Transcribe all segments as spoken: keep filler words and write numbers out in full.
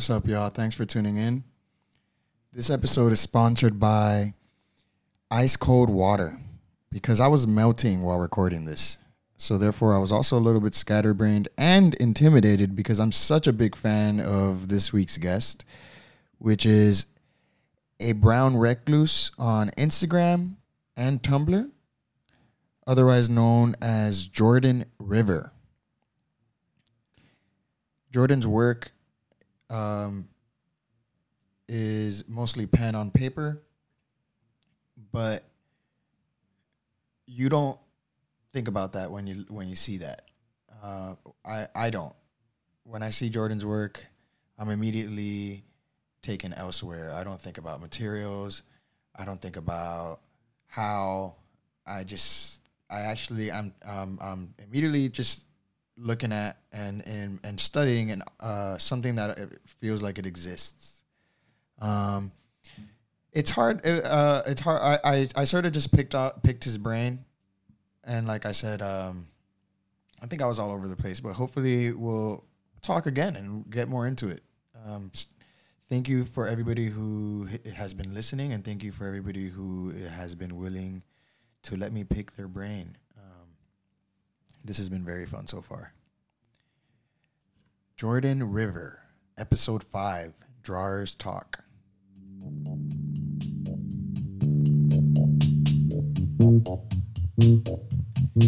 What's up, y'all? Thanks for tuning in. This episode is sponsored by ice cold water because I was melting while recording this. So therefore, I was also a little bit scatterbrained and intimidated because I'm such a big fan of this week's guest, which is a brown recluse on Instagram and Tumblr, otherwise known as Jordan River. Jordan's work um, is mostly pen on paper, but you don't think about that when you when you see that. Uh, I I don't. When I see Jordan's work, I'm immediately taken elsewhere. I don't think about materials. I don't think about how. I just I actually I'm um, I'm immediately just looking at and and, and studying and uh, something that it feels like it exists. Um, it's hard. Uh, it's hard. I, I, I sort of just picked out picked his brain, and like I said, um, I think I was all over the place. But hopefully we'll talk again and get more into it. Um, thank you for everybody who has been listening, and thank you for everybody who has been willing to let me pick their brain. Um, this has been very fun so far. Jordan River, Episode five, Drawers Talk.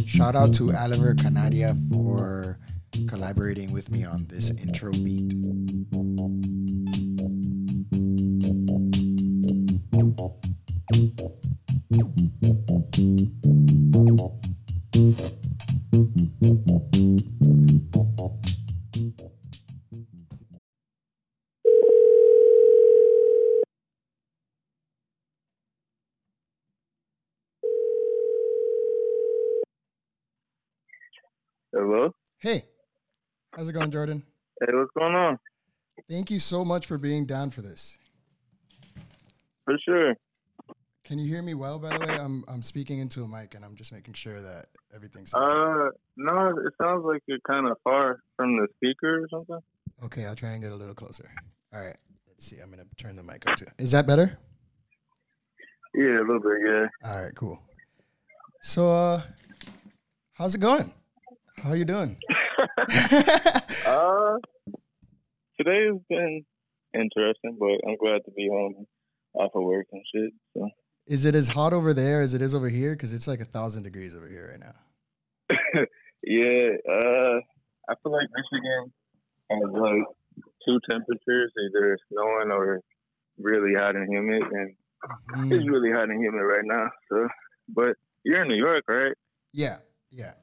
Shout out to Oliver Canadia for collaborating with me on this intro beat. Hello? Hey. How's it going, Jordan? Hey, what's going on? Thank you so much for being down for this. For sure. Can you hear me well, by the way? I'm I'm speaking into a mic, and I'm just making sure that everything sounds Uh, right. No, it sounds like you're kind of far from the speaker or something. Okay, I'll try and get a little closer. All right. Let's see. I'm going to turn the mic up, too. Is that better? Yeah, a little bit, yeah. All right, cool. So, uh, how's it going? How are you doing? uh, today has been interesting, but I'm glad to be home off of work and shit, so. Is it as hot over there as it is over here? Because it's like a thousand degrees over here right now. yeah, uh, I feel like Michigan has like two temperatures: either it's snowing or really hot and humid. And mm. it's really hot and humid right now. So, but you're in New York, right? Yeah, yeah,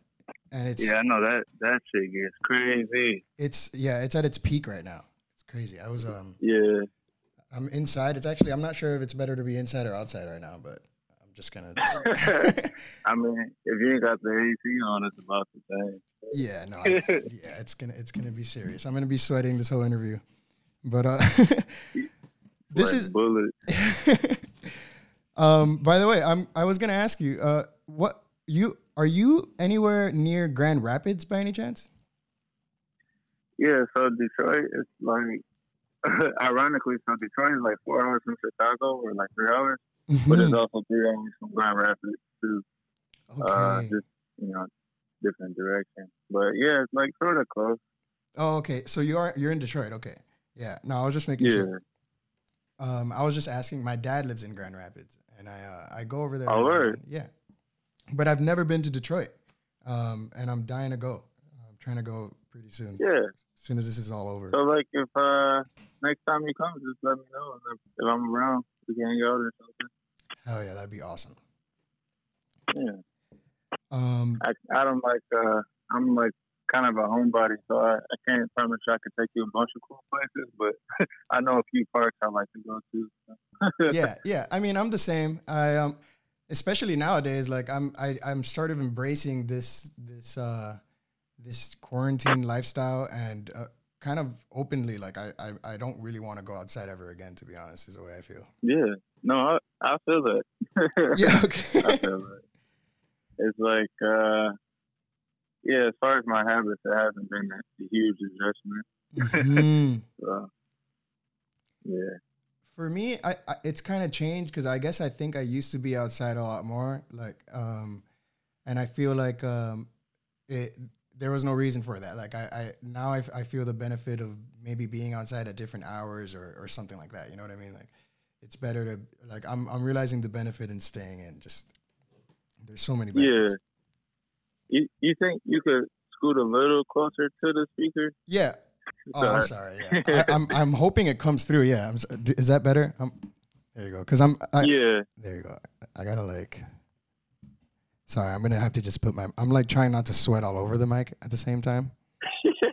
and it's yeah. I know that that shit gets crazy. It's yeah, it's at its peak right now. It's crazy. I was um yeah. I'm inside. It's actually, I'm not sure if it's better to be inside or outside right now, but I'm just going just... to. I mean, if you ain't got the A C on, it's about the same. Yeah, no. I, yeah, it's going to it's gonna be serious. I'm going to be sweating this whole interview. But uh, this is. Bullet. um, by the way, I'm, I was going to ask you, uh, what you are you anywhere near Grand Rapids by any chance? Yeah, so Detroit is like. Ironically, so Detroit is like four hours from Chicago, or like three hours, mm-hmm. but it's also three hours from Grand Rapids too. Okay. Uh, just you know, different direction, but yeah, it's like sort of close. Oh, okay. So you are you're in Detroit, okay? Yeah. No, I was just making yeah. sure. Um, I was just asking. My dad lives in Grand Rapids, and I uh, I go over there. Oh, right. Yeah. But I've never been to Detroit, um, and I'm dying to go. I'm trying to go pretty soon. Yeah. As soon as this is all over. So, like, if uh, next time you come, just let me know. If, if I'm around, we can hang out or something. Hell yeah, that'd be awesome. Yeah. Um, I, I don't like, uh, I'm like kind of a homebody, so I, I can't promise I could take you a bunch of cool places, but I know a few parks I like to go to. So. yeah, yeah. I mean, I'm the same. I um, especially nowadays, like, I'm I, I'm sort of embracing this this uh. this quarantine lifestyle and uh, kind of openly, like I, I, I don't really want to go outside ever again, to be honest, is the way I feel. Yeah. No, I, I feel that. yeah. Okay. I feel that. It's like, uh, yeah, as far as my habits, it hasn't been a huge adjustment. mm-hmm. so, Yeah. For me, I, I it's kind of changed because I guess I think I used to be outside a lot more. Like, um, and I feel like um, it there was no reason for that. Like, I, I now I, I feel the benefit of maybe being outside at different hours or, or something like that. You know what I mean? Like, it's better to like I'm I'm realizing the benefit in staying in. Just there's so many benefits. Yeah. You you think you could scoot a little closer to the speaker? Yeah. Oh, sorry. I'm sorry. Yeah. I, I'm I'm hoping it comes through. Yeah. I'm, is that better? I'm, there you go. Because I'm. I, yeah. There you go. I gotta like. Sorry, I'm gonna have to just put my. I'm like trying not to sweat all over the mic at the same time.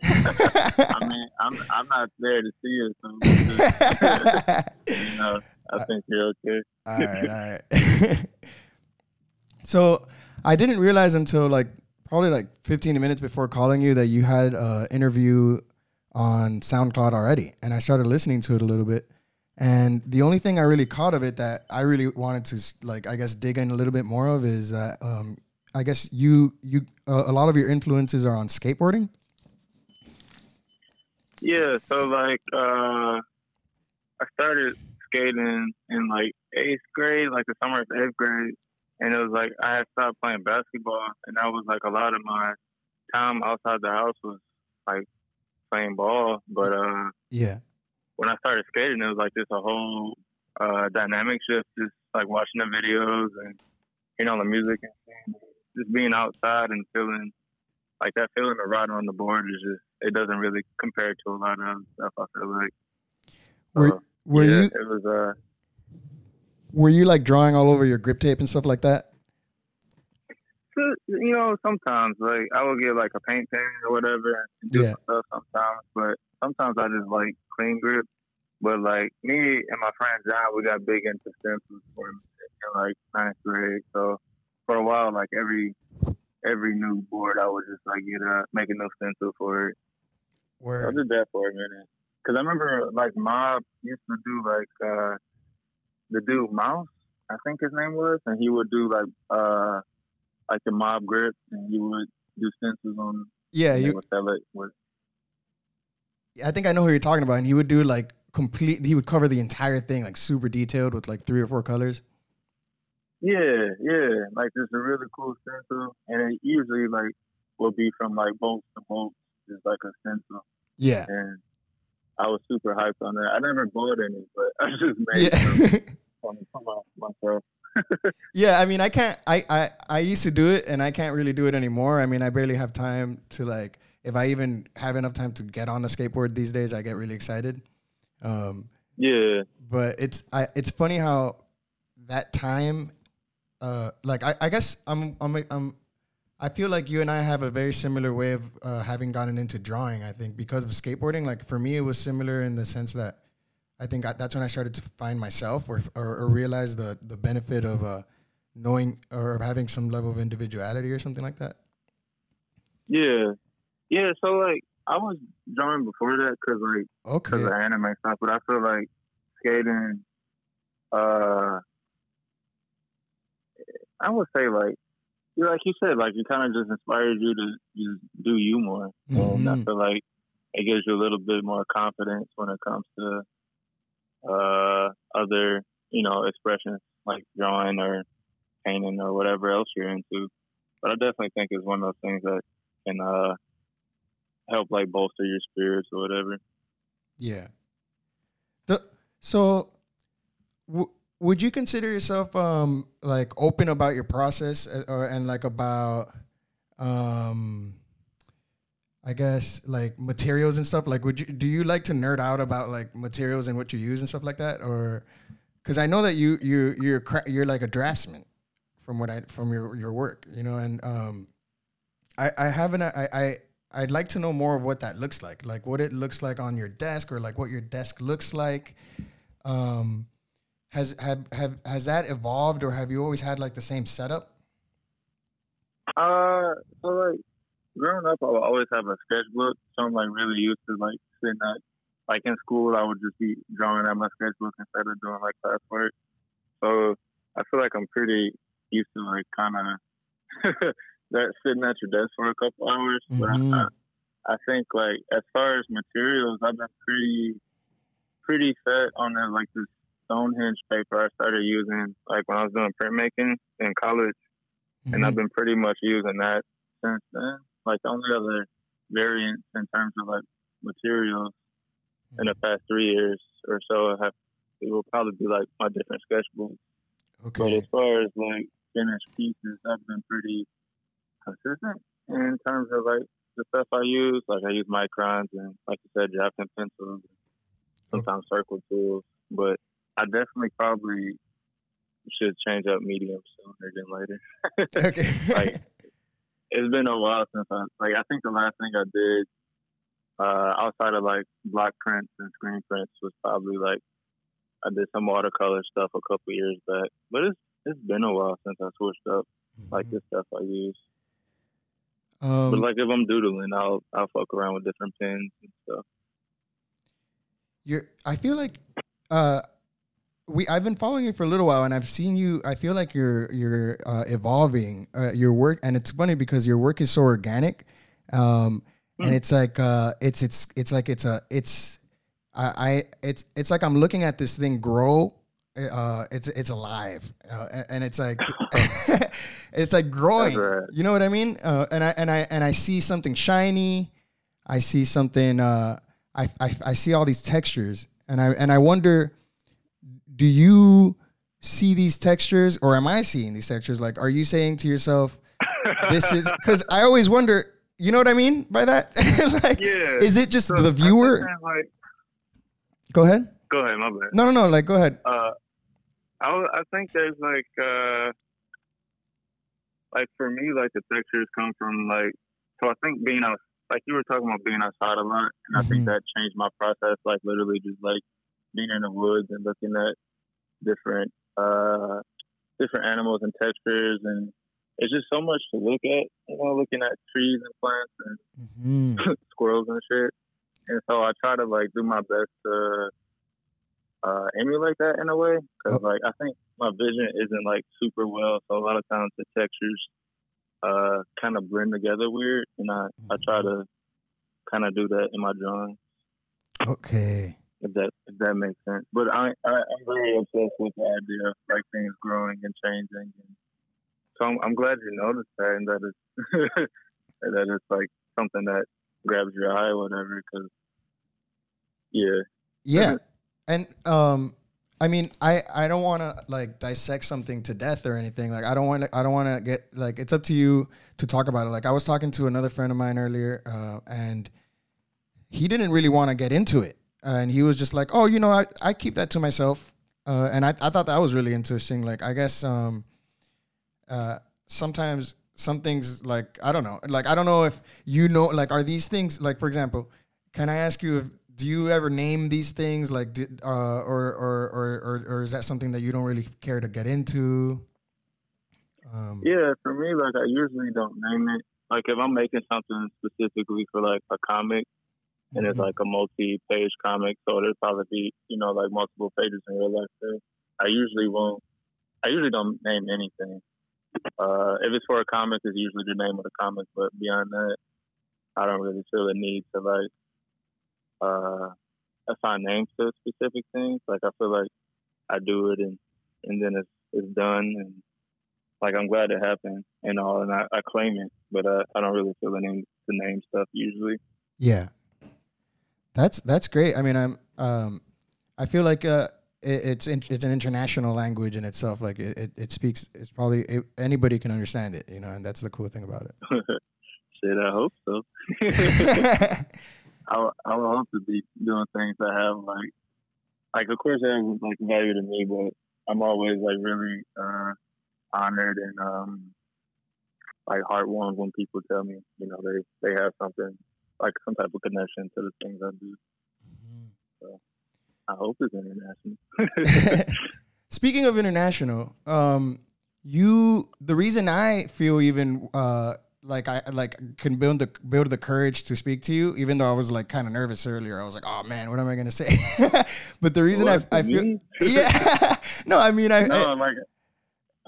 I mean, I'm I'm not there to see you. So just, you know, I think you're okay. All right. All right. So I didn't realize until like probably like fifteen minutes before calling you that you had an interview on SoundCloud already. And I started listening to it a little bit. And the only thing I really caught of it that I really wanted to, like, I guess, dig in a little bit more of is that, um, I guess you, you, uh, a lot of your influences are on skateboarding. Yeah. So like, uh, I started skating in like eighth grade, like the summer of eighth grade. And it was like, I had stopped playing basketball. And that was like a lot of my time outside the house was like playing ball. But uh, yeah, when I started skating, it was like just a whole uh, dynamic shift, just like watching the videos and, you know, the music and just being outside and feeling like that feeling of riding on the board is just, it doesn't really compare to a lot of stuff, I feel like. Were, uh, were yeah, you? It was, uh, Were you like drawing all over your grip tape and stuff like that? You know, sometimes like I would get like a paint pen or whatever and do yeah. stuff sometimes, but sometimes I just like clean grip. But like me and my friend John, we got big into stencils for him in like ninth grade. So for a while, like every every new board, I would just like get a make a new stencil for it. Word. I did that for a minute because I remember like Mob used to do like. uh The dude Mouse, I think his name was, and he would do like uh like the Mob grip, and he would do stencils on. Yeah, you would sell it with. I think I know who you're talking about, and he would do like complete. He would cover the entire thing, like super detailed, with like three or four colors. Yeah, yeah, like it's a really cool stencil, and it usually like will be from like bolts to bolts, just like a stencil. Yeah. And I was super hyped on that. I never bought any, but I just made yeah. them for myself. Yeah, I mean, I can't. I, I, I used to do it, and I can't really do it anymore. I mean, I barely have time to like. If I even have enough time to get on a skateboard these days, I get really excited. Um, yeah. But it's I. It's funny how that time, uh, like I, I guess I'm I'm I'm. I feel like you and I have a very similar way of uh, having gotten into drawing, I think, because of skateboarding. Like, for me, it was similar in the sense that I think I, that's when I started to find myself or or, or realize the, the benefit of uh, knowing or having some level of individuality or something like that. Yeah. Yeah, so, like, I was drawing before that because, like, okay. because of anime stuff, but I feel like skating, uh, I would say, like, like you said, like, it kind of just inspired you to just do you more. Mm-hmm. And I feel like it gives you a little bit more confidence when it comes to uh, other, you know, expressions like drawing or painting or whatever else you're into. But I definitely think it's one of those things that can uh, help, like, bolster your spirits or whatever. Yeah. The, so... W- Would you consider yourself um, like open about your process, or and like about, um, I guess like materials and stuff? Like, would you do you like to nerd out about like materials and what you use and stuff like that? Or because I know that you you you're you're like a draftsman from what I from your, your work, you know. And um, I I haven't I I I'd like to know more of what that looks like, like what it looks like on your desk, or like what your desk looks like. Um, Has have, have has that evolved, or have you always had like the same setup? Uh, so like growing up, I would always have a sketchbook, so I'm like really used to like sitting at like in school, I would just be drawing at my sketchbook instead of doing like classwork. So I feel like I'm pretty used to like kind of that sitting at your desk for a couple hours. Mm-hmm. But I, I think like as far as materials, I've been pretty pretty set on the, like the Stonehenge paper I started using like when I was doing printmaking in college, mm-hmm. and I've been pretty much using that since then. Like the only other variant in terms of like materials mm-hmm. in the past three years or so, I have it will probably be like my different sketchbooks. Okay. But as far as like finished pieces, I've been pretty consistent in terms of like the stuff I use. Like I use microns and like you said, Japanese pencils, sometimes okay. circle tools. But I definitely probably should change up medium sooner than later. Okay. Like it's been a while since I like I think the last thing I did uh, outside of like block prints and screen prints was probably like I did some watercolor stuff a couple years back, but it's it's been a while since I switched up mm-hmm. like this stuff I use. Um, but like if I'm doodling, I'll I'll fuck around with different pens and stuff. You're I feel like uh, we I've been following you for a little while, and I've seen you. I feel like you're you're uh, evolving uh, your work, and it's funny because your work is so organic, um, mm. and it's like uh, it's it's it's like it's a it's. I, I it's it's like I'm looking at this thing grow. Uh, it's it's alive, uh, and it's like it's like growing. Right. You know what I mean? Uh, and I and I and I see something shiny. I see something. Uh, I, I I see all these textures, and I and I wonder, do you see these textures, or am I seeing these textures? Like, are you saying to yourself, "This is"? Because I always wonder. You know what I mean by that? Like, yeah. Is it just so the viewer? Go ahead. Go ahead, my bad. No, no, no, like, go ahead. Uh, I, I think there's, like, uh, like, for me, like, the textures come from, like, so I think being out, like, you were talking about being outside a lot, and mm-hmm. I think that changed my process, like, literally just, like, being in the woods and looking at different, uh, different animals and textures, and it's just so much to look at, you know, looking at trees and plants and mm-hmm. squirrels and shit. And so I try to, like, do my best to uh, emulate that in a way. Because, oh. like, I think my vision isn't, like, super well. So a lot of times the textures uh, kind of blend together weird. And I, mm-hmm. I try to kind of do that in my drawing. Okay. If that if that makes sense. But I, I, I'm very obsessed with the idea of, like, things growing and changing. And so I'm, I'm glad you noticed that. And that it's, that it's like, something that grabs your eye or whatever, because yeah yeah and um I mean I I don't want to like dissect something to death or anything, like I don't want I don't want to get like it's up to you to talk about it. Like I was talking to another friend of mine earlier uh and he didn't really want to get into it uh, and he was just like, oh, you know, I, I keep that to myself uh and I, I thought that was really interesting. Like I guess um uh sometimes some things, like, I don't know. Like, I don't know if you know, like, are these things, like, for example, can I ask you, if, do you ever name these things, like, do, uh, or, or, or, or, or is that something that you don't really care to get into? Um, yeah, for me, like, I usually don't name it. Like, if I'm making something specifically for, like, a comic, and mm-hmm. it's, like, a multi-page comic, so there'll probably be, you know, like, multiple pages in real life too. I usually won't, I usually don't name anything. Uh, if it's for a comic, it's usually the name of the comic. But beyond that, I don't really feel the need to like uh, assign names to specific things. Like I feel like I do it, and and then it's it's done. And like I'm glad it happened and all, and I, I claim it. But uh, I don't really feel the name the name stuff usually. Yeah, that's that's great. I mean, I'm um, I feel like uh. It's in, it's an international language in itself. Like it, it, it speaks. It's probably it, anybody can understand it, you know. And that's the cool thing about it. Shit, I hope so. I I would hope to be doing things that have like, like of course it has like value to me, but I'm always like really uh, honored and um, like heartwarmed when people tell me, you know, they they have something like some type of connection to the things I do. Mm-hmm. So. I hope it's international. Speaking of international, um, you the reason I feel even uh, like I like can build the build the courage to speak to you, even though I was like kind of nervous earlier. I was like, oh man, what am I gonna say? But the reason what, I I feel yeah no, I mean I no, I, like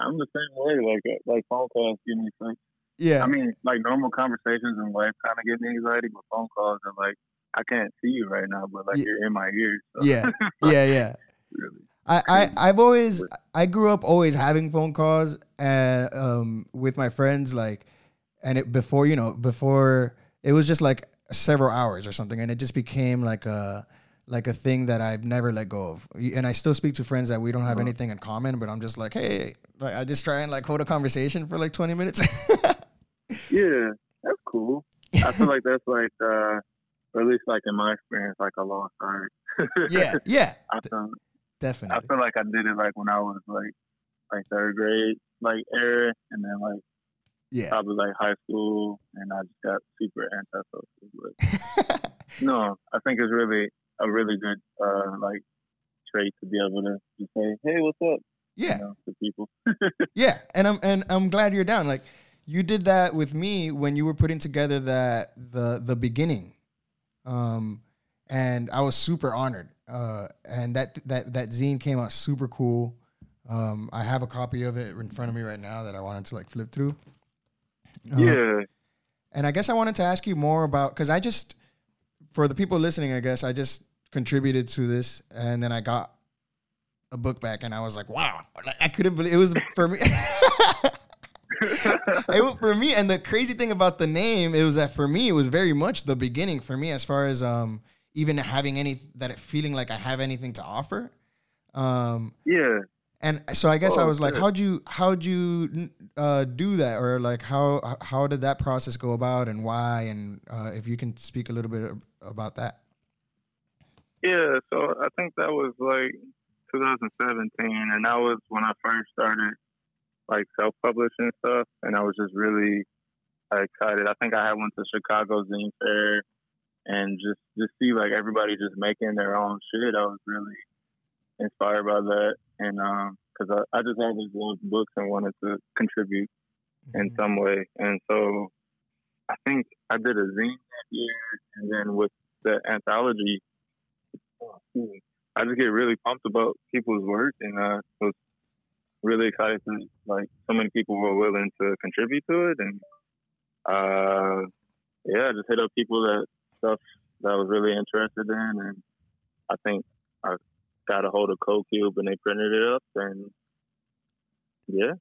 I'm the same way. Like like phone calls give me like yeah. I mean like normal conversations in life kind of give me anxiety, but phone calls are like I can't see you right now, but like yeah. you're in my ears. So. Yeah, yeah, yeah. Really. I, I, I've always, I grew up always having phone calls and, um, with my friends, like, and it before, you know, before it was just like several hours or something. And it just became like a, like a thing that I've never let go of. And I still speak to friends that we don't have uh-huh. anything in common, but I'm just like, hey, like, I just try and like hold a conversation for like twenty minutes. Yeah, that's cool. I feel like that's like, uh, or at least like in my experience, like a lost art. Yeah, yeah. I feel, definitely. I feel like I did it like when I was like, like third grade, like era, and then like yeah, probably like high school, and I just got super antisocial. But no, I think it's really a really good uh, like trait to be able to just say, hey, what's up? Yeah, you know, to people. Yeah, and I'm and I'm glad you're down. Like you did that with me when you were putting together that the the beginning. Um, and I was super honored. Uh, and that, that, that zine came out super cool. Um, I have a copy of it in front of me right now that I wanted to like flip through. Uh, yeah. And I guess I wanted to ask you more about, cause I just, for the people listening, I guess I just contributed to this and then I got a book back and I was like, wow, I couldn't believe it was for me. It, for me, and the crazy thing about the name, it was that for me, it was very much the beginning for me as far as um even having any that feeling like I have anything to offer. Um, yeah. And so I guess oh, I was like, good. how'd you how'd you uh, do that, or like how how did that process go about, and why, and uh, if you can speak a little bit about that. Yeah, so I think that was like twenty seventeen, and that was when I first started like self-publishing stuff, and I was just really like, excited. I think I had went to Chicago Zine Fair and just, just see like everybody just making their own shit. I was really inspired by that, and um, because I, I just always loved books and wanted to contribute mm-hmm. in some way. And so I think I did a zine that year, and then with the anthology, I just get really pumped about people's work, and uh, it was really excited to, like, so many people were willing to contribute to it. And, uh, yeah, I just hit up people that stuff that I was really interested in. And I think I got a hold of Code Cube and they printed it up. And, yeah.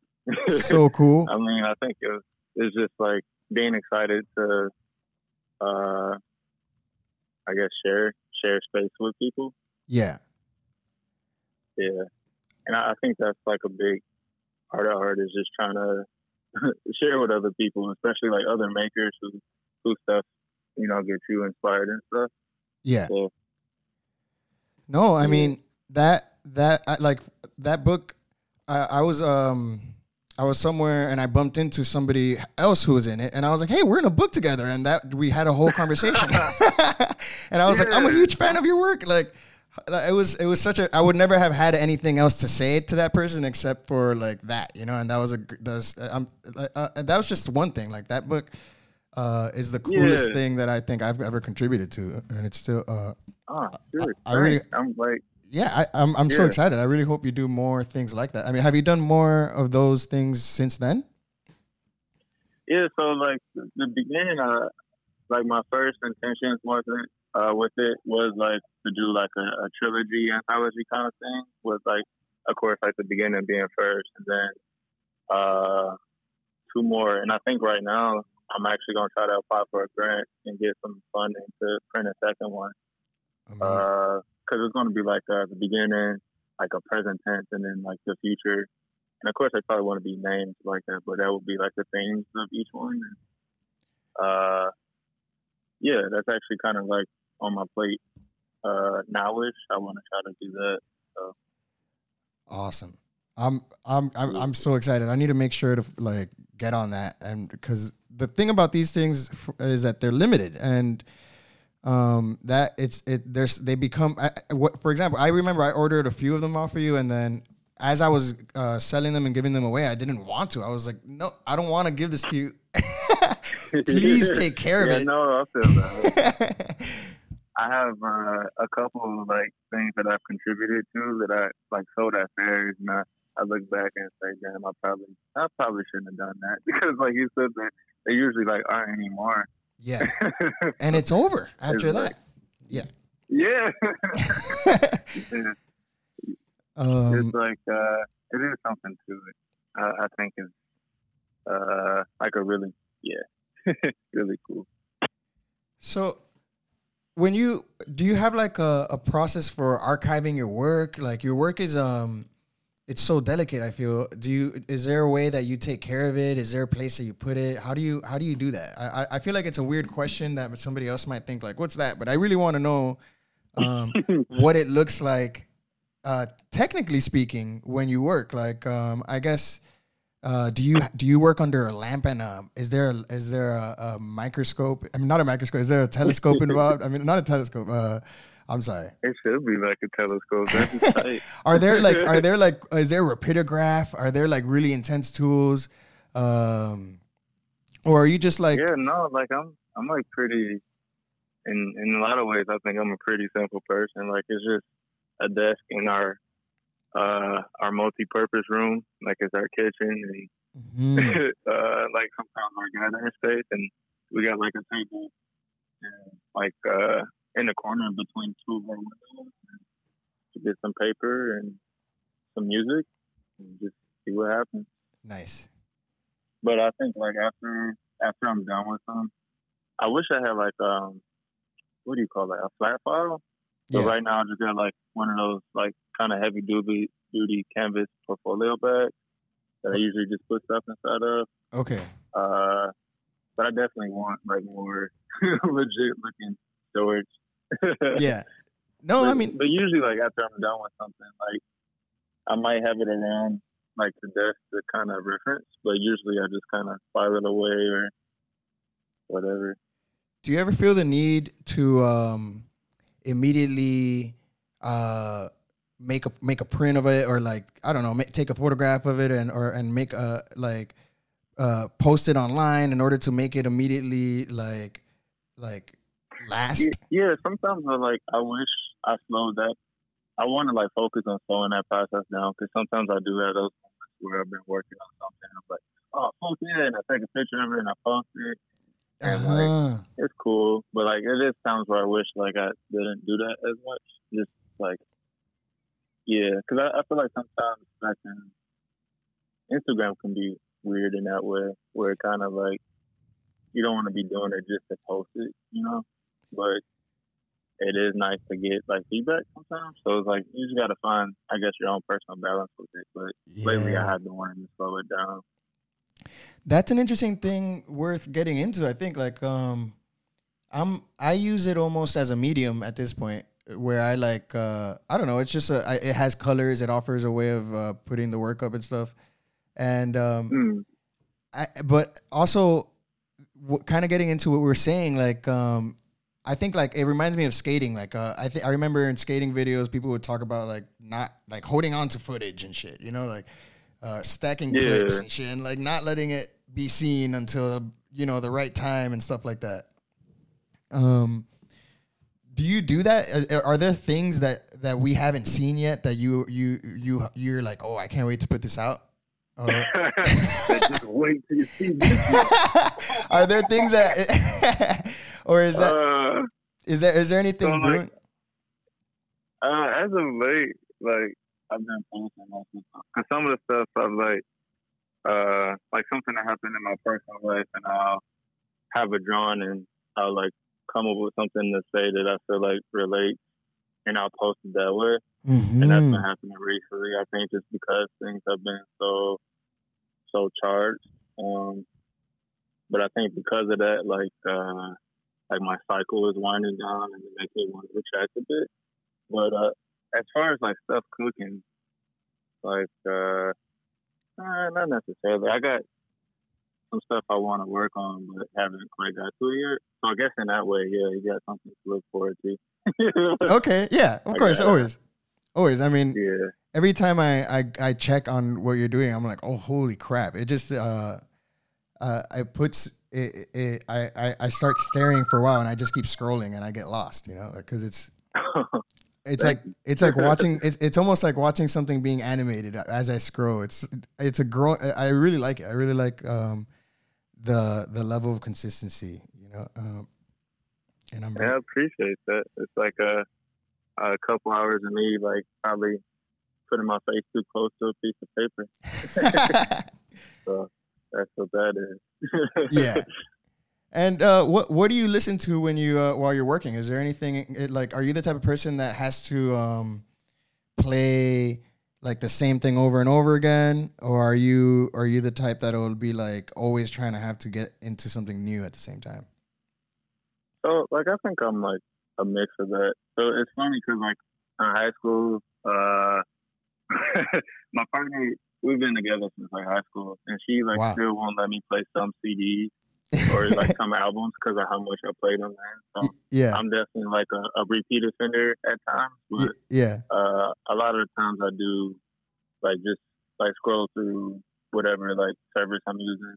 So cool. I mean, I think it was, it was just, like, being excited to, uh, I guess, share, share space with people. Yeah. Yeah. And I think that's like a big part of art is just trying to share with other people, especially like other makers who, who stuff, you know, gets you inspired and stuff. Yeah. So, no, I yeah. mean that that I, like that book. I, I was um I was somewhere and I bumped into somebody else who was in it, and I was like, hey, we're in a book together, and that we had a whole conversation. And I was yeah. like, I'm a huge fan of your work, like. It was it was such a I would never have had anything else to say to that person except for like that, you know, and that was a that was, um, uh, that was just one thing. Like that book uh, is the coolest yeah. thing that I think I've ever contributed to, and it's still. Uh, oh, sure. I, I really, I'm like, yeah, I, I'm I'm yeah. so excited. I really hope you do more things like that. I mean, have you done more of those things since then? Yeah, so like the beginning, uh, like my first intentions wasn't. Uh, with it was like to do like a, a trilogy anthology kind of thing with like, of course, like the beginning being first, and then uh, two more. And I think right now I'm actually going to try to apply for a grant and get some funding to print a second one. Because uh, it's going to be like uh, the beginning, like a present tense, and then like the future. And of course, I probably want to be named like that, but that would be like the themes of each one. Uh, yeah, that's actually kind of like on my plate uh nowish. I want to try to do that. So. Awesome. I'm I'm I'm I'm so excited. I need to make sure to like get on that, and because the thing about these things is that they're limited, and um that it's it there's they become I, what for example, I remember I ordered a few of them off of you, and then as I was uh, selling them and giving them away, I didn't want to. I was like, no, I don't want to give this to you. Please take care yeah, of it. No, I feel that. I have uh, a couple of like things that I've contributed to that I like sold at fairs, and I, I look back and say, damn, I probably I probably shouldn't have done that, because like you said, that they usually like aren't anymore. Yeah, and it's over after it's that. Like, Yeah. Yeah. Yeah. Um, it's like, uh, it is something to it. I, I think it's uh, like a really, yeah, really cool. So when you, do you have like a, a process for archiving your work? Like your work is, um, it's so delicate, I feel. Do you, is there a way that you take care of it? Is there a place that you put it? How do you, how do you do that? I, I feel like it's a weird question that somebody else might think like, what's that? But I really want to know um, what it looks like, uh, technically speaking, when you work. Like, um, I guess, uh, do you, do you work under a lamp and, um, is there, is there a, a microscope? I mean, not a microscope. Is there a telescope involved? I mean, not a telescope, uh, I'm sorry. It should be like a telescope. That'd be tight. Are there like, are there like, is there a rapidograph? Are there like really intense tools? Um, or are you just like? Yeah, no, like I'm, I'm like pretty, in, in a lot of ways, I think I'm a pretty simple person. Like it's just a desk in our, uh, our multi-purpose room. Like it's our kitchen and mm-hmm. uh, like sometimes our gathering space, and we got like a table and like, uh, in the corner between two of our windows to get some paper and some music and just see what happens. Nice. But I think like after after I'm done with them, I wish I had like um what do you call it, a flat file? Yeah. But right now I just got like one of those like kind of heavy duty duty canvas portfolio bags that I usually just put stuff inside of. Okay. Uh, but I definitely want like more legit looking storage. Yeah. No, but, I mean, but usually like after I'm done with something, like I might have it around like the desk to kind of reference, but usually I just kind of file it away or whatever. Do you ever feel the need to um immediately uh make a make a print of it, or like I don't know, make, take a photograph of it and or and make a like uh post it online in order to make it immediately like like last? Yeah, sometimes I like I wish I slowed that. I want to like focus on slowing that process down, because sometimes I do have those moments where I've been working on something. I'm like, oh, post it, and I take a picture of it and I post it, and uh-huh. like it's cool. But like it is times where I wish like I didn't do that as much. Just like yeah, because I, I feel like sometimes I can, Instagram can be weird in that way, where it kind of like you don't want to be doing it just to post it, you know. But it is nice to get like feedback sometimes. So it's like you just gotta find, I guess, your own personal balance with it. But yeah. Lately, I have been wanting to slow it down. That's an interesting thing worth getting into. I think like um, I'm I use it almost as a medium at this point, where I like uh, I don't know. It's just a, I, it has colors. It offers a way of uh, putting the work up and stuff. And um, mm. I, but also w- kind of getting into what we were saying, like. Um, I think like it reminds me of skating. Like uh, I think I remember in skating videos, people would talk about like not like holding on to footage and shit. You know, like uh, stacking yeah. clips and shit, and like not letting it be seen until you know the right time and stuff like that. Um, do you do that? Are, are there things that, that we haven't seen yet that you you you you're like, oh, I can't wait to put this out? Uh, Just wait till you see this. Are there things that? Or is that uh, is there is there anything so like, brewing? Uh, as of late, like I've been posting most of stuff, because some of the stuff I've like, uh, like something that happened in my personal life, and I'll have it drawn, and I'll like come up with something to say that I feel like relates, and I'll post it that way. Mm-hmm. And that's been happening recently. I think just because things have been so so charged, um, but I think because of that, like. Uh, Like my cycle is winding down, and it makes me want to retract a bit. But uh, as far as like stuff cooking, like uh, nah, not necessarily. I got some stuff I want to work on, but haven't quite got to it yet. So I guess in that way, yeah, you got something to look forward to. Okay, yeah, of I course, always, it. always. I mean, yeah. Every time I, I I check on what you're doing, I'm like, oh, holy crap! It just uh, uh, it puts. It, it, I, I start staring for a while, and I just keep scrolling, and I get lost, you know, because it's it's like it's like watching it's it's almost like watching something being animated as I scroll. It's it's a grow. I really like it. I really like um the the level of consistency, you know. Um, And I'm right. I appreciate that. It's like a a couple hours of me, like probably putting my face too close to a piece of paper. So that's what that is. Yeah. And uh, what what do you listen to when you uh, while you're working? Is there anything it, like? Are you the type of person that has to um, play like the same thing over and over again, or are you are you the type that will be like always trying to have to get into something new at the same time? So like I think I'm like a mix of that. So it's funny because like in high school, uh, my partner, we've been together since like high school, and she like wow. still won't let me play some C Ds. Or like some albums because of how much I played them, man. So yeah. I'm definitely like a, a repeat offender at times. But yeah, uh, a lot of the times I do like just like scroll through whatever like service I'm using,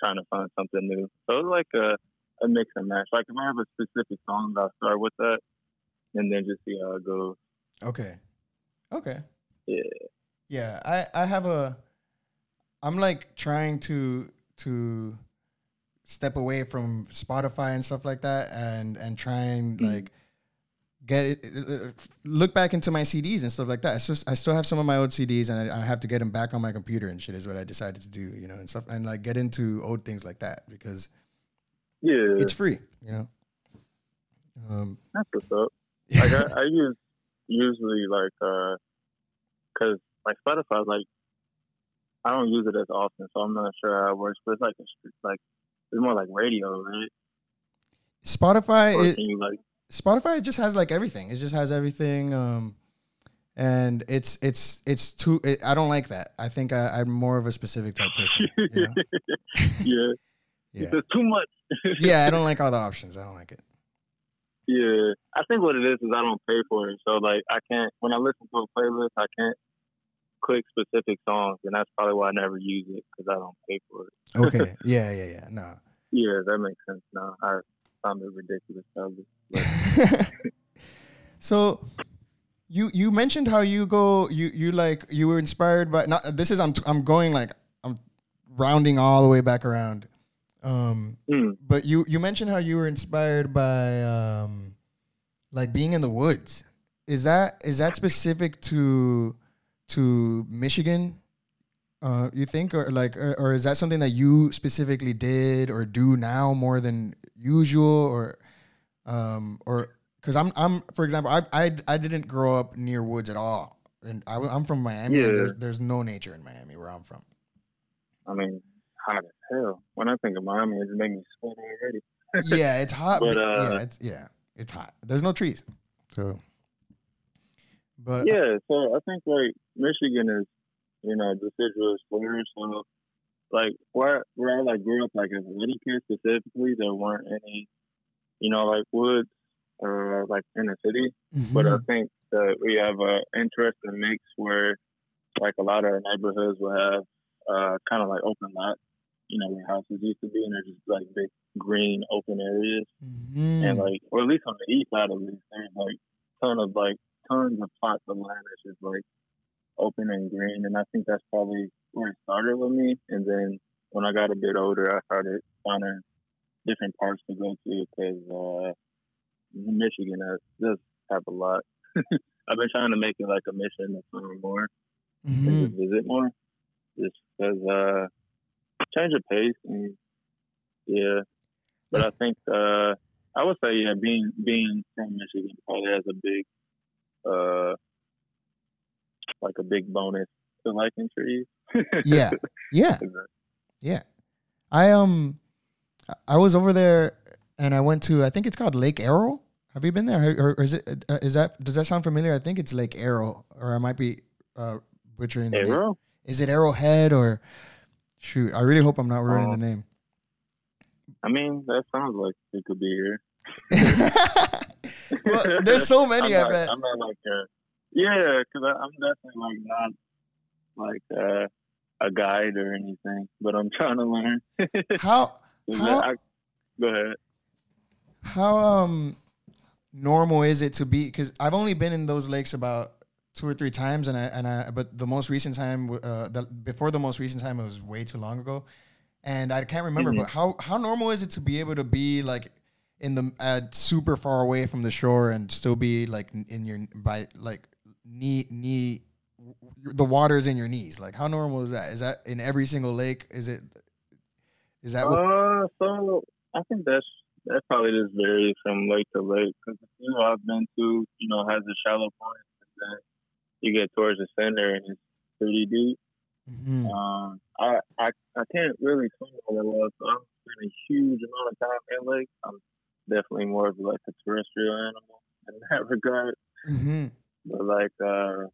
trying to find something new. So it's like a, a mix and match. Like if I have a specific song, I'll start with that and then just see how it goes. Okay. Okay. Yeah. Yeah. I, I have a, I'm like trying to, to, step away from Spotify and stuff like that and, and try and like get it, look back into my C Ds and stuff like that. I still, I still have some of my old C Ds and I, I have to get them back on my computer and shit is what I decided to do, you know, and stuff and like get into old things like that because yeah, it's free, you know? Um, That's what's up. Like I, I use usually like, uh, cause like Spotify, like I don't use it as often, so I'm not sure how it works, but it's like, it's like, it's more like radio, right? Spotify, it, like- Spotify just has like everything. It just has everything, um, and it's it's it's too. It, I don't like that. I think I, I'm more of a specific type person. You know? Yeah, yeah. It's too much. Yeah, I don't like all the options. I don't like it. Yeah, I think what it is is I don't pay for it, so like I can't. When I listen to a playlist, I can't click specific songs, and that's probably why I never use it because I don't pay for it. Okay. Yeah, yeah, yeah. No. Yeah, that makes sense. No, I found it ridiculous. Probably. So, you you mentioned how you go. You you like you were inspired by. Not this is I'm I'm going like I'm rounding all the way back around. Um, mm. But you you mentioned how you were inspired by um, like being in the woods. Is that is that specific to to Michigan, uh, you think, or like, or, or is that something that you specifically did or do now more than usual, or, um, or because I'm, I'm, for example, I, I, I didn't grow up near woods at all, and I, I'm from Miami. Yeah. And there's, there's no nature in Miami where I'm from. I mean, hot as hell. When I think of Miami, it made me sweat already. Yeah, it's hot. But, but uh, yeah, it's, yeah, it's hot. There's no trees, so. But, yeah, so I think, like, Michigan is, you know, deciduous forest. So, like, where, where I, like, grew up, like, as a little kid specifically, there weren't any, you know, like, woods or, uh, like, in the city. Mm-hmm. But I think that we have an interesting mix where, like, a lot of our neighborhoods will have uh, kind of, like, open lots, you know, where houses used to be. And they're just, like, big green open areas. Mm-hmm. And, like, or at least on the east side of it, there's, like, ton of, like, tons of plots of land that's just like open and green, and I think that's probably where it started with me. And then when I got a bit older, I started finding different parks to go to because uh, Michigan does have a lot. I've been trying to make it like a mission to find more mm-hmm. and just visit more, just because uh, change of pace and yeah. But I think uh, I would say yeah, being being from Michigan probably has a big Uh, like a big bonus to liking trees. Yeah, yeah, yeah. I um, I was over there and I went to I think it's called Lake Arrow. Have you been there, or, or is it? Uh, is that does that sound familiar? I think it's Lake Arrow, or I might be uh, butchering the Arrow? Name. Is it Arrowhead or? Shoot, I really hope I'm not ruining um, the name. I mean, that sounds like it could be here. Well, there's so many. I'm I like, bet. I'm not like a, yeah, because I'm definitely like not like uh, a guide or anything, but I'm trying to learn. how? how I, go ahead. How um normal is it to be? Because I've only been in those lakes about two or three times, and I and I. But the most recent time, uh, the, before the most recent time, it was way too long ago, and I can't remember. Mm-hmm. But how how normal is it to be able to be like in the uh, super far away from the shore and still be like in your by like knee knee the water's in your knees. Like, how normal is that? Is that in every single lake? Is it? Is that? What- uh, so I think that's that probably just varies from lake to lake. Because the you know, I've been to, you know, has a shallow point, and then you get towards the center and it's pretty deep. Mm-hmm. Um, I, I I can't really swim all that well, so I'm spending a huge amount of time in lakes. I'm definitely more of like a terrestrial animal in that regard. Mm-hmm. But like, uh,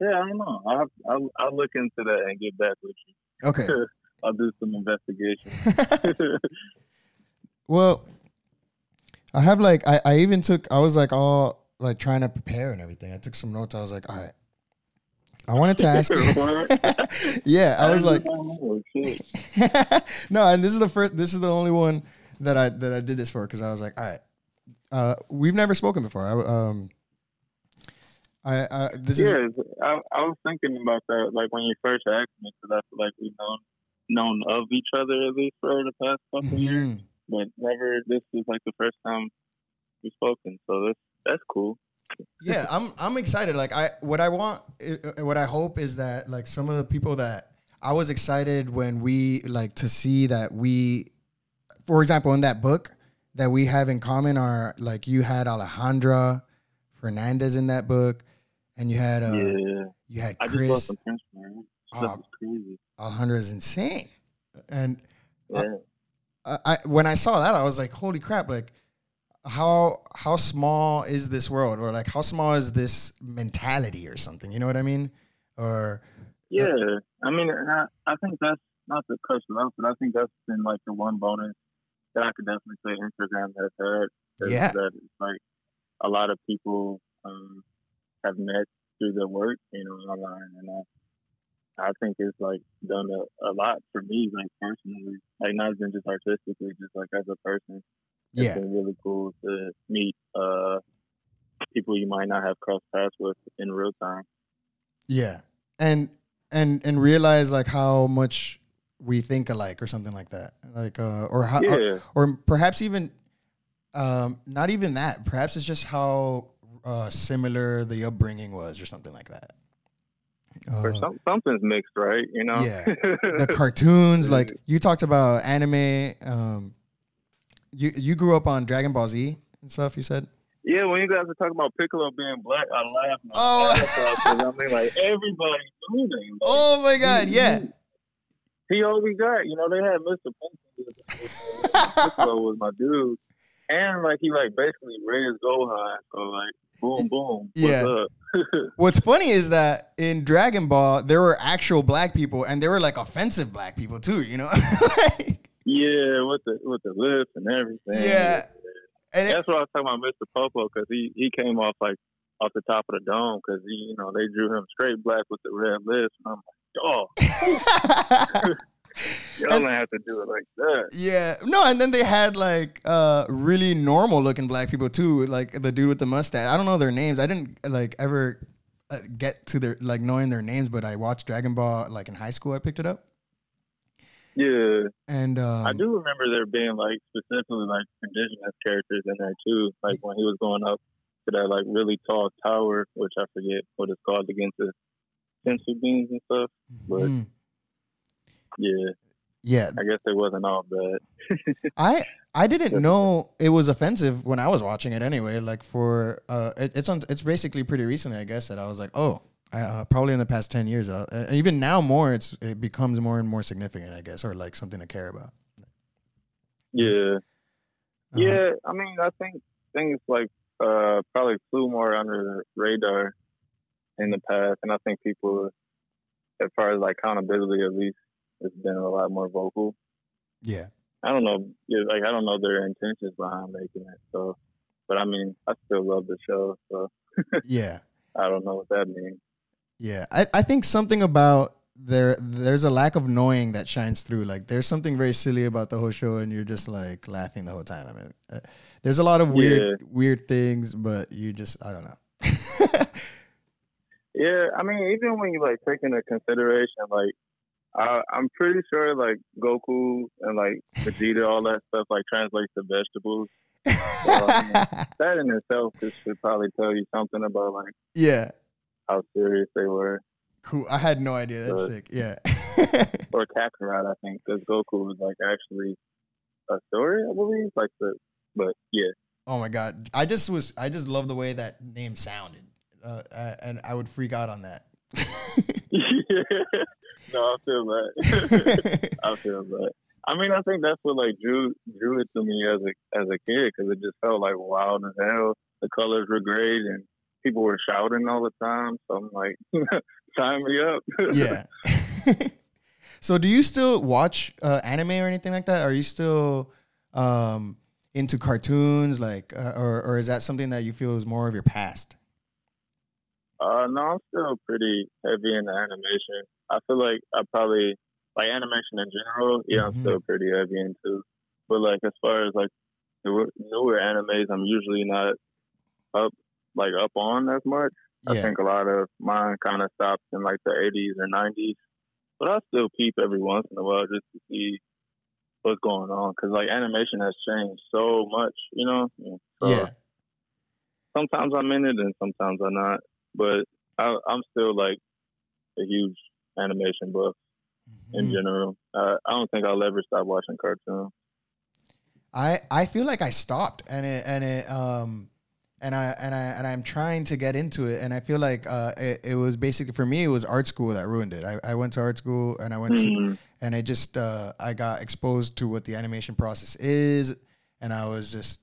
yeah, I don't know. I I'll, I'll look into that and get back with you. Okay. I'll do some investigation. Well, I have like I, I even took I was like all like trying to prepare and everything. I took some notes. I was like, all right, I wanted to ask you. Yeah, I was like, no, and this is the first. This is the only one that I that I did this for because I was like, all right, uh, we've never spoken before. I um, I, I this yeah, is. I, I was thinking about that like when you first asked me because I feel like we've known known of each other at least for the past couple mm-hmm. years, but never. This is like the first time we've spoken, so that's that's cool. Yeah, I'm I'm excited. Like I what I want what I hope is that like some of the people that I was excited when we like to see that we for example in that book that we have in common are like you had Alejandra Fernandez in that book and you had uh yeah. you had Chris. I just lost some French, man. Uh, crazy. Alejandra is insane. And yeah. I, I when I saw that I was like holy crap like How how small is this world, or like how small is this mentality, or something? You know what I mean? Or yeah, uh, I mean, I, I think that's not the question out, but I think that's been like the one bonus that I could definitely say Instagram has had. Yeah, that it's like a lot of people um, have met through their work, you know, online, and I I think it's like done a, a lot for me, like personally, like not even just artistically, just like as a person. It's yeah. been really cool to meet uh, people you might not have crossed paths with in real time. Yeah, and and and realize like how much we think alike, or something like that, like uh, or how, yeah. or, or perhaps even um, not even that. Perhaps it's just how uh, similar the upbringing was, or something like that. Uh, or some, something's mixed, right? You know, yeah. The cartoons, like you talked about anime. Um, You you grew up on Dragon Ball Z and stuff, you said? Yeah, when you guys were talking about Piccolo being black, I laughed. Oh. I mean, like, everybody knew that. Oh, my God, he, yeah. He, he always got, you know, they had Mister Popo. Piccolo was my dude. And, like, he, like, basically raised Gohan. So, like, boom, boom. What's yeah. up? What's funny is that in Dragon Ball, there were actual black people, and there were, like, offensive black people, too, you know? Like, yeah, with the with the lips and everything. Yeah, and that's it, what I was talking about, Mister Popo, because he, he came off like off the top of the dome because he you know they drew him straight black with the red lips. And I'm like, oh, y'all and, don't have to do it like that. Yeah, no, and then they had like uh really normal looking black people too, like the dude with the mustache. I don't know their names. I didn't like ever get to their like knowing their names, but I watched Dragon Ball like in high school. I picked it up. Yeah, and um, I do remember there being like specifically like indigenous characters in there too. Like when he was going up to that like really tall tower, which I forget what it's called against the sensu beans and stuff. But mm. yeah, yeah, I guess it wasn't all bad. I I didn't know it was offensive when I was watching it anyway. Like for uh, it, it's on, it's basically pretty recently, I guess, that I was like, oh. Uh, probably in the past ten years, uh, even now more, it's it becomes more and more significant, I guess, or like something to care about. Yeah, uh-huh. yeah. I mean, I think things like uh, probably flew more under the radar in the past, and I think people, as far as like accountability, at least, has been a lot more vocal. Yeah, I don't know, like I don't know their intentions behind making it. So, but I mean, I still love the show. So yeah, I don't know what that means. Yeah, I, I think something about there. There's a lack of knowing that shines through. Like, there's something very silly about the whole show, and you're just like laughing the whole time. I mean, uh, there's a lot of weird, yeah. weird things, but you just, I don't know. Yeah, I mean, even when you like take into consideration like Uh, I'm pretty sure like Goku and like Vegeta, all that stuff like translates to vegetables. So, I mean, that in itself should probably tell you something about like yeah how serious they were. Cool. I had no idea. That's so, sick. Yeah. Or Kakarot, I think, because Goku was like actually a story, I believe. Like the, but yeah. Oh my god! I just was. I just love the way that name sounded, uh, and I would freak out on that. Yeah. No, I feel that. I feel that. I mean, I think that's what like drew drew it to me as a as a kid, because it just felt like wild as hell. The colors were great, and people were shouting all the time. So I'm like, sign me up. Yeah. So, do you still watch uh, anime or anything like that? Are you still um, into cartoons, like, uh, or or is that something that you feel is more of your past? Uh, no, I'm still pretty heavy into animation. I feel like I probably, like animation in general, yeah, mm-hmm. I'm still pretty heavy into. But like as far as like newer, newer animes, I'm usually not up, like up on as much. Yeah. I think a lot of mine kind of stops in like the eighties or nineties. But I still peep every once in a while just to see what's going on. Because like animation has changed so much, you know? So yeah. Sometimes I'm in it and sometimes I'm not. But I, I'm still like a huge animation buff mm-hmm. in general. Uh, I don't think I'll ever stop watching cartoons. I I feel like I stopped and it and it um and I and I and I'm trying to get into it, and I feel like uh it, it was basically for me it was art school that ruined it. I, I went to art school and I went mm-hmm. to and I just uh I got exposed to what the animation process is, and I was just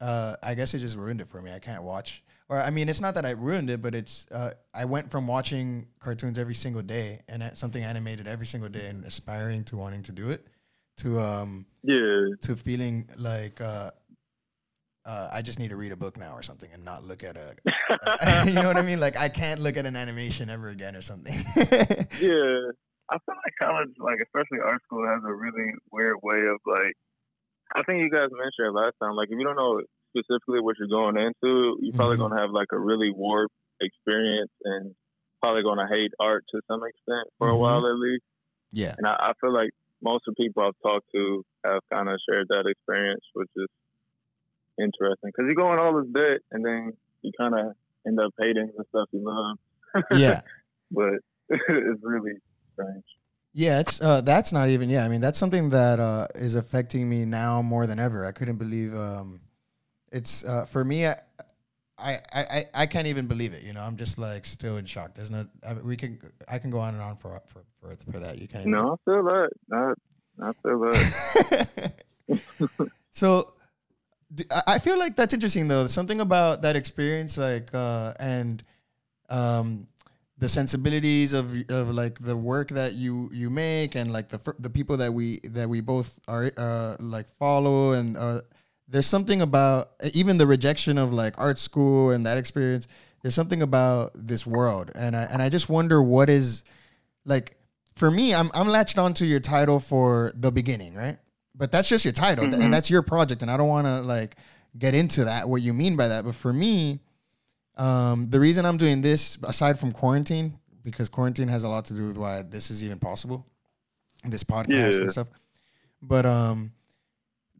uh I guess it just ruined it for me. I can't watch. Or I mean, it's not that I ruined it, but it's uh, I went from watching cartoons every single day and something animated every single day and aspiring to wanting to do it, to um yeah to feeling like uh, uh, I just need to read a book now or something and not look at a uh, you know what I mean? Like I can't look at an animation ever again or something. Yeah, I feel like college, like especially art school, has a really weird way of like. I think you guys mentioned it last time. Like if you don't know specifically what you're going into, you're probably mm-hmm. going to have like a really warped experience and probably going to hate art to some extent for mm-hmm. a while at least. Yeah. And I, I feel like most of the people I've talked to have kind of shared that experience, which is interesting because you go in all this bit and then you kind of end up hating the stuff you love. Yeah. But it's really strange. Yeah, it's uh, that's not even, yeah, I mean, that's something that uh, is affecting me now more than ever. I couldn't believe... Um, It's uh, for me. I, I, I, I can't even believe it. You know, I'm just like still in shock. There's no. I, we can. I can go on and on for for for, for that. You can't. No, I feel that. Not, not feel that. So, I feel like that's interesting though. Something about that experience, like uh, and um, the sensibilities of of like the work that you, you make, and like the the people that we that we both are uh, like follow and. Uh, There's something about even the rejection of like art school and that experience. There's something about this world, and I and I just wonder what is like for me. I'm I'm latched onto your title for The Beginning, right? But that's just your title, mm-hmm. and that's your project, and I don't want to like get into that what you mean by that. But for me, um, the reason I'm doing this, aside from quarantine, because quarantine has a lot to do with why this is even possible, this podcast yeah. and stuff. But um.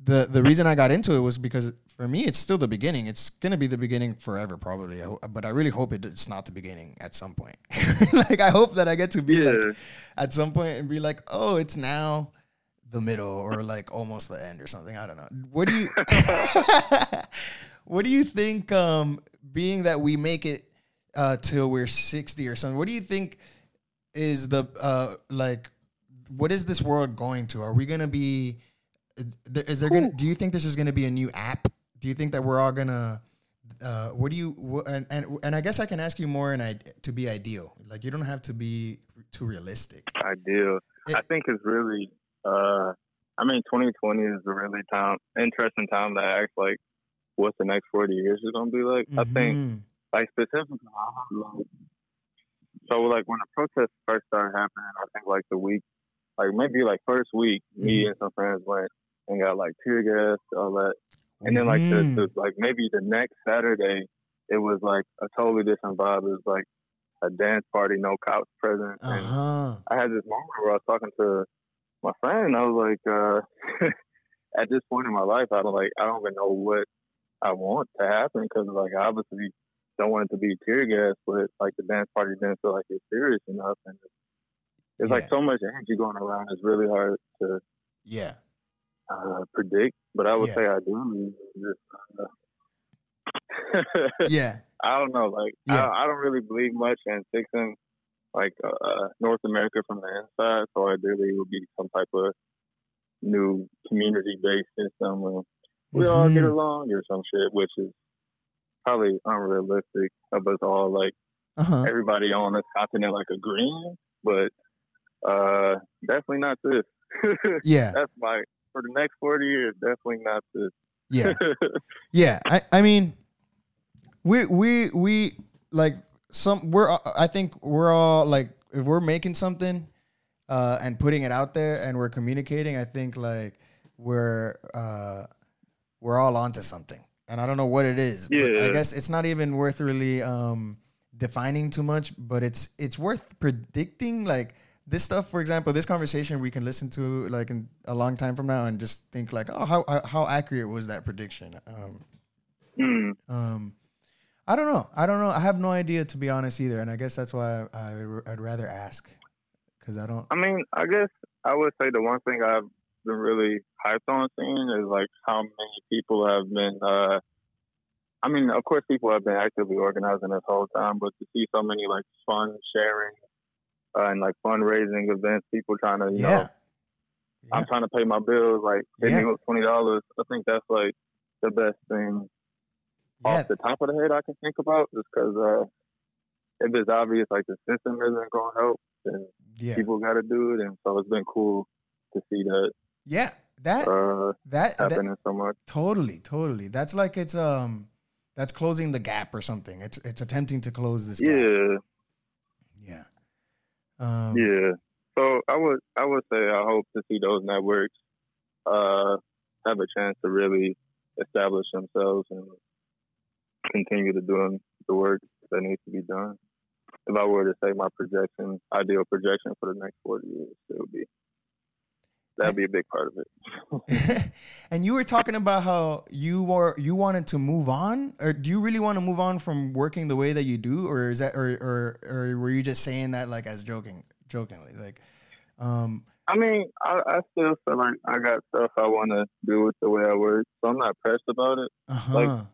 The the reason I got into it was because for me it's still the beginning. It's gonna be the beginning forever probably. I ho- but I really hope it, it's not the beginning at some point. Like I hope that I get to be yeah. like at some point and be like, oh, it's now the middle or like almost the end or something. I don't know. What do you what do you think? Um, being that we make it uh, till we're sixty or something, what do you think is the uh, like? What is this world going to? Are we gonna be Is there gonna? Do you think this is gonna be a new app? Do you think that we're all gonna? Uh, what do you? Wh- and, and and I guess I can ask you more, and I to be ideal. Like you don't have to be too realistic. Ideal. It, I think it's really. Uh, I mean, twenty twenty is a really time interesting time to ask like, what the next forty years is gonna be like. Mm-hmm. I think like specifically. So like when the protests first started happening, I think like the week, like maybe like first week, mm-hmm. me and some friends went. And got like tear gas, all that, and then like mm. the, the like maybe the next Saturday, it was like a totally different vibe. It was like a dance party, no cops present. Uh-huh. And I had this moment where I was talking to my friend, and I was like, uh, at this point in my life, I don't like, I don't even know what I want to happen, because like I obviously don't want it to be tear gas, but like the dance party didn't feel like it's serious enough, and it's yeah. like so much energy going around. It's really hard to yeah uh, predict. But I would yeah. say I do just uh, yeah. I don't know. Like yeah. I, I don't really believe much in fixing like uh, North America from the inside. So ideally, it would be some type of new community-based system where we mm-hmm. all get along or some shit, which is probably unrealistic of us all. Like uh-huh. everybody on this continent, like agreeing, but uh, definitely not this. yeah, that's my for the next forty years. Definitely not this. yeah, yeah. I, I mean. We we we like some we're I think we're all like if we're making something uh, and putting it out there and we're communicating, I think like we're uh, we're all onto something, and I don't know what it is. Yeah. But I guess it's not even worth really um, defining too much, but it's it's worth predicting. Like this stuff, for example, this conversation we can listen to like in a long time from now and just think like, oh, how how accurate was that prediction? Um, mm. um I don't know. I don't know. I have no idea, to be honest, either. And I guess that's why I, I, I'd rather ask, because I don't. I mean, I guess I would say the one thing I've been really hyped on seeing is like how many people have been. Uh, I mean, of course, people have been actively organizing this whole time, but to see so many like fun sharing uh, and like fundraising events, people trying to, you yeah. know, yeah. I'm trying to pay my bills, like hit yeah. me with twenty dollars. I think that's like the best thing. Yeah. Off the top of the head, I can think about just because uh, if it's obvious, like the system isn't going to help, then yeah. people got to do it, and so it's been cool to see that. Yeah, that uh, that happening that, so much. Totally, totally. That's like it's um, that's closing the gap or something. It's it's attempting to close this gap. Yeah, yeah, um, yeah. So I would I would say I hope to see those networks uh, have a chance to really establish themselves and continue to doing the work that needs to be done. If I were to say my projection, ideal projection for the next forty years, it would be that'd be a big part of it. And you were talking about how you were you wanted to move on, or do you really want to move on from working the way that you do, or is that, or or, or were you just saying that like as joking, jokingly? Like, um, I mean, I, I still feel like I got stuff I want to do with the way I work, so I'm not pressed about it. Uh-huh. Like.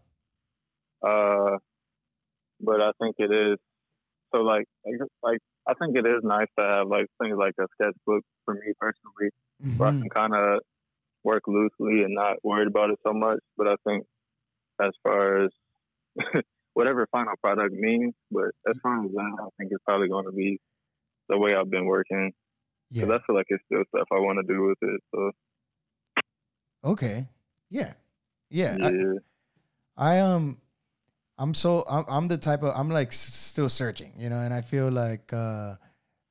Uh, but I think it is so like like I think it is nice to have like things like a sketchbook for me personally, mm-hmm. where I can kind of work loosely and not worried about it so much. But I think as far as whatever final product means, but as far as that, I think it's probably going to be the way I've been working. Because yeah. I feel like it's still stuff I want to do with it. So okay, yeah, yeah, yeah. I, I um. I'm so I'm, I'm the type of I'm like s- still searching, you know, and I feel like uh,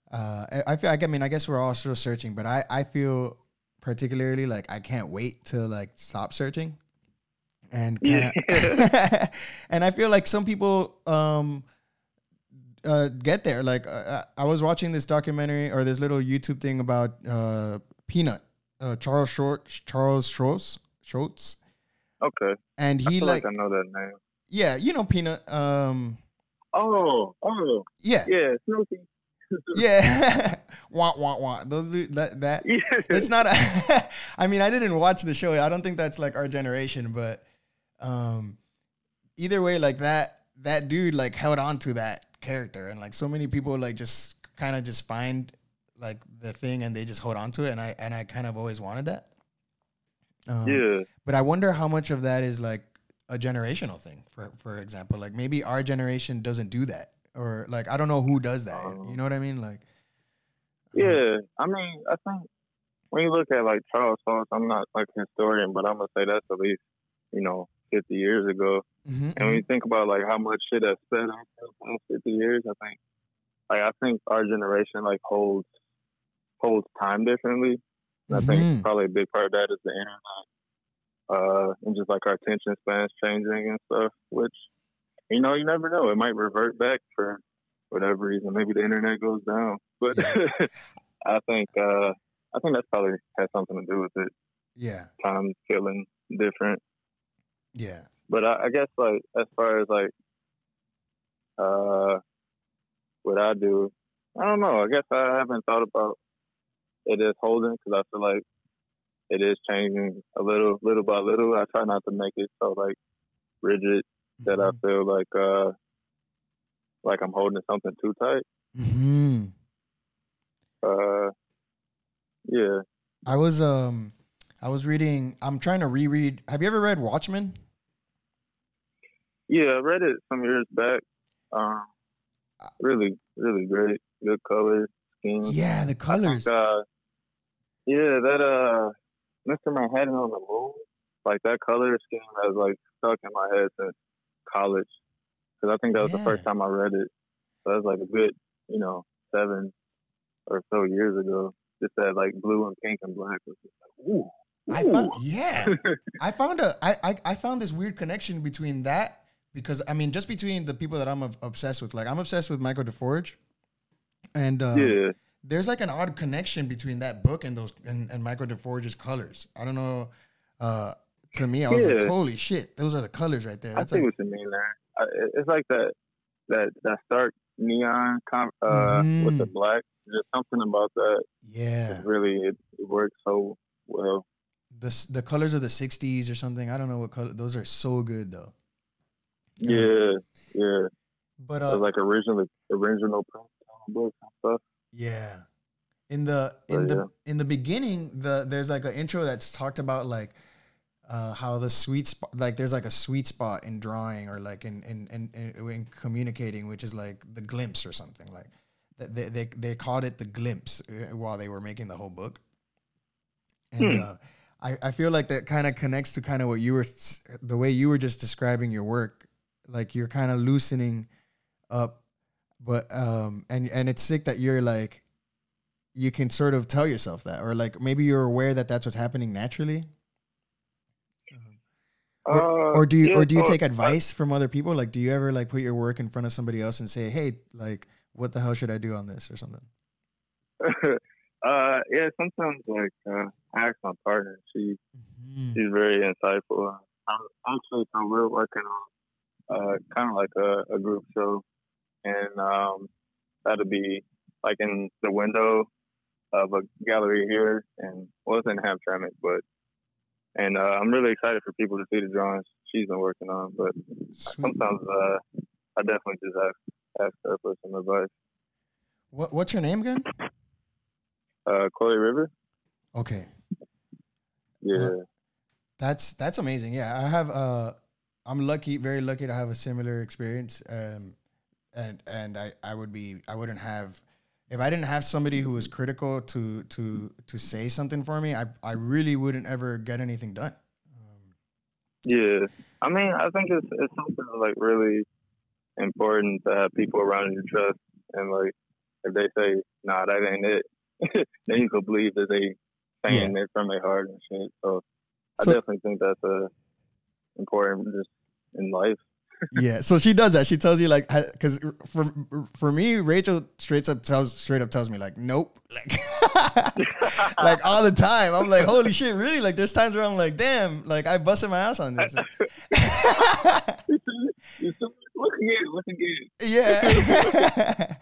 uh, I feel I mean I guess we're all still searching, but I, I feel particularly like I can't wait to like stop searching, and kinda, yeah. and I feel like some people um uh, get there. Like uh, I was watching this documentary or this little YouTube thing about uh, Peanut, uh, Charles Schultz, Charles Schultz, Schultz. Okay, and he I feel like, like I know that name. Yeah, you know Peanut. Um, oh, oh, yeah, yeah, Snoopy. yeah, wah wah wah. Those that that. Yeah. It's not. A, I mean, I didn't watch the show. I don't think that's like our generation, but um, either way, like that that dude like held on to that character, and like so many people like just kind of just find like the thing and they just hold on to it, and I and I kind of always wanted that. Um, yeah. But I wonder how much of that is like a generational thing, for for example, like maybe our generation doesn't do that, or like I don't know who does that. Um, you know what I mean? Like, yeah, um, I mean, I think when you look at like Charles Schultz, I'm not like a historian, but I'm gonna say that's at least you know fifty years ago. Mm-hmm. And when you think about like how much shit has sped on in fifty years, I think like I think our generation like holds holds time differently. And mm-hmm. I think probably a big part of that is the internet. Uh, and just like our attention spans changing and stuff, which, you know, you never know. It might revert back for whatever reason. Maybe the internet goes down, but I think uh, I think that's probably has something to do with it. Yeah, times feeling different. Yeah, but I, I guess like as far as like uh, what I do, I don't know. I guess I haven't thought about it as holding because I feel like it is changing a little, little by little. I try not to make it so like rigid that mm-hmm. I feel like uh, like I'm holding something too tight. Mm-hmm. Uh, yeah. I was um, I was reading. I'm trying to reread. Have you ever read Watchmen? Yeah, I read it some years back. Um, really, really great. Good color scheme. Yeah, the colors. Like, uh, yeah, that uh, Mister Manhattan on the Moon. Like that color scheme has like stuck in my head since college, because I think that was yeah. the first time I read it. So that was like a good, you know, seven or so years ago. Just that like blue and pink and black was just like, ooh. ooh. I found, yeah, I found a I, I I found this weird connection between that. Because, I mean, just between the people that I'm obsessed with, like, I'm obsessed with Michael DeForge. And uh, yeah. there's, like, an odd connection between that book and those and, and Michael DeForge's colors. I don't know. Uh, to me, I was yeah. like, holy shit, those are the colors right there. That's I think like, what you mean there. I, it's like that that that stark neon com- uh, mm. with the black. There's something about that. Yeah. It's really, it, it works so well. The, the colors of the sixties or something. I don't know what color. Those are so good, though. Yeah, yeah. But uh, like originally, original books and stuff. Yeah, in the in but, the yeah. in the beginning, the there's like an intro that's talked about like uh, how the sweet spot, like there's like a sweet spot in drawing or like in in, in, in, in communicating, which is like the glimpse or something like that. They they they called it the glimpse while they were making the whole book. And. Hmm. Uh, I I feel like that kind of connects to kind of what you were the way you were just describing your work. Like you're kind of loosening up, but um, and and it's sick that you're like, you can sort of tell yourself that, or like maybe you're aware that that's what's happening naturally. Or, uh, or do you yeah, or do you take advice I, from other people? Like, do you ever like put your work in front of somebody else and say, "Hey, like, what the hell should I do on this?" or something? uh, yeah, sometimes like uh, I ask my partner. She mm-hmm. she's very insightful. I'm actually so we're working on. Uh, kind of like a, a group show, and um, that'll be like in the window of a gallery here, and well, it's in Hamtramck, but and uh, I'm really excited for people to see the drawings she's been working on. But Sweet. sometimes uh, I definitely just ask, ask her for some advice. What What's your name again? Uh, Chloe River. Okay. Yeah. Well, that's that's amazing. Yeah, I have uh. I'm lucky, very lucky to have a similar experience, um, and and I, I would be I wouldn't have if I didn't have somebody who was critical to to to say something for me. I, I really wouldn't ever get anything done. Um, yeah, I mean, I think it's it's something like really important to have people around you trust, and like if they say nah, that ain't it, then you could believe that they saying yeah. it from their heart and shit. So, so I definitely think that's a important just in life. Yeah, so she does that. She tells you like, because for for me, Rachel straight up tells straight up tells me like, nope, like, like all the time. I'm like, holy shit, really? Like, there's times where I'm like, damn, like I busted my ass on this. Look again, look again. Yeah.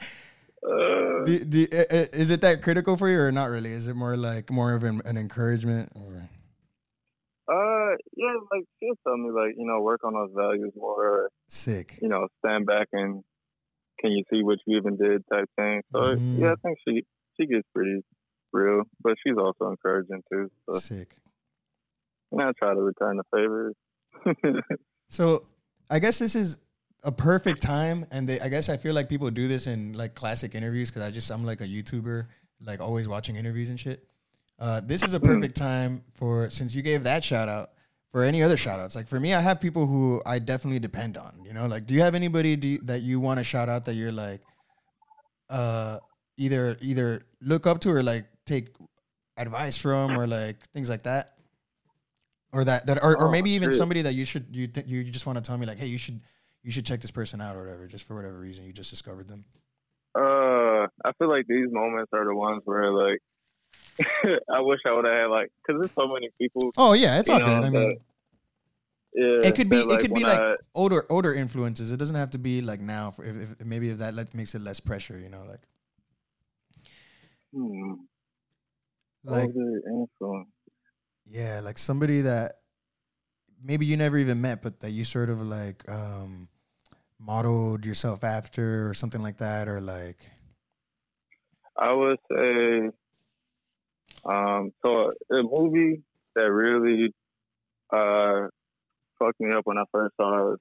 uh, do, do, is it that critical for you or not really? Is it more like more of an, an encouragement or? Uh, yeah, like, she'll tell me, like, you know, work on those values more. Sick. You know, stand back and can you see what you even did type thing. So, mm. yeah, I think she, she gets pretty real, but she's also encouraging, too. So. Sick. And I try to return the favor. So, I guess this is a perfect time, and they, I guess I feel like people do this in, like, classic interviews, because I just, I'm like a YouTuber, like, always watching interviews and shit. Uh, this is a perfect time for, since you gave that shout out, for any other shout outs. Like for me, I have people who I definitely depend on, you know, like, do you have anybody do you, that you want to shout out that you're like, uh, either, either look up to or like take advice from or like things like that? Or that, that, or, or maybe even somebody that you should, you think you just want to tell me like, hey, you should, you should check this person out or whatever, just for whatever reason you just discovered them. I feel like these moments are the ones where, like, I wish I would have had, like, because there's so many people. Oh, yeah, it's all good. I mean, yeah, it could be, it could be like older, older influences. It doesn't have to be like now. For if, if, maybe if that let, makes it less pressure, you know, like. Hmm. Like, yeah, like somebody that maybe you never even met, but that you sort of like um, modeled yourself after, or something like that, or like. I would say, um, so a movie that really uh, fucked me up when I first saw it was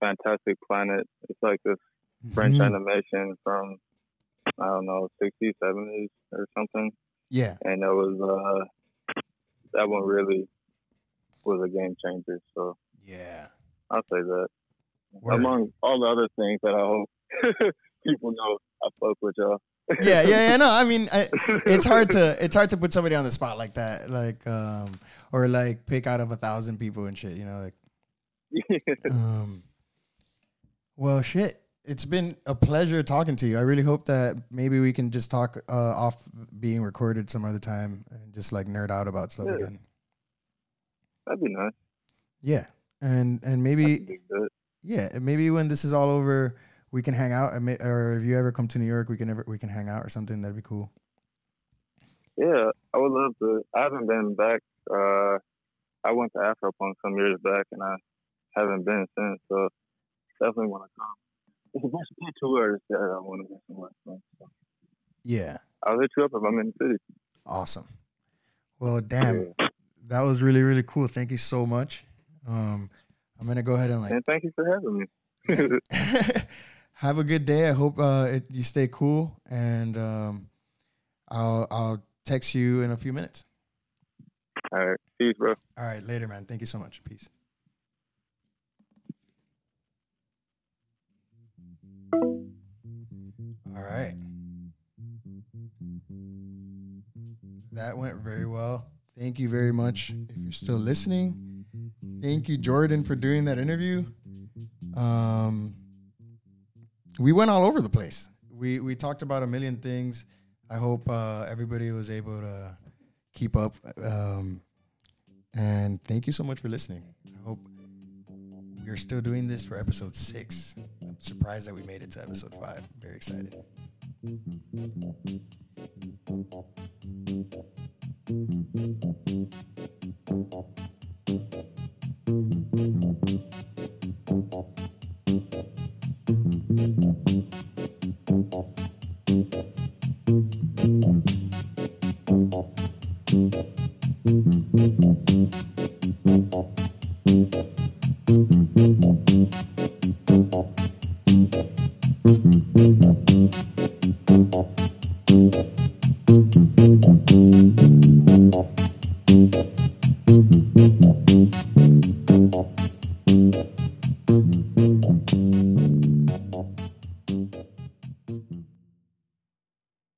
Fantastic Planet. It's like this mm-hmm. French animation from, I don't know, sixties, seventies or something. Yeah. And it was, uh, that one really was a game changer. So, yeah. I'll say that. Word. Among all the other things that I hope people know, I fuck with y'all. yeah, yeah, yeah. No, I mean, I, it's hard to it's hard to put somebody on the spot like that, like, um, or like pick out of a thousand people and shit, you know, like. um, well, shit, it's been a pleasure talking to you. I really hope that maybe we can just talk uh, off being recorded some other time and just like nerd out about stuff yeah. again. That'd be nice. Yeah, and and maybe yeah, maybe when this is all over. We can hang out, or if you ever come to New York, we can ever, we can hang out or something. That'd be cool. Yeah, I would love to. I haven't been back. Uh, I went to Afropunk some years back, and I haven't been since. So definitely want to come. It's a bunch of tattoo artists that I want to get some work. Yeah, I'll hit you up if I'm in the city. Awesome. Well, damn, yeah. That was really really cool. Thank you so much. Um, I'm gonna go ahead and like. And thank you for having me. Have a good day. I hope uh, it, you stay cool, and um, I'll I'll text you in a few minutes. All right. Peace, bro. All right. Later, man. Thank you so much. Peace. All right. That went very well. Thank you very much. If you're still listening, thank you, Jordan, for doing that interview. Um... We went all over the place. We we talked about a million things. I hope uh, everybody was able to keep up. Um, and thank you so much for listening. I hope we're still doing this for episode six. I'm surprised that we made it to episode five. Very excited. Thank you.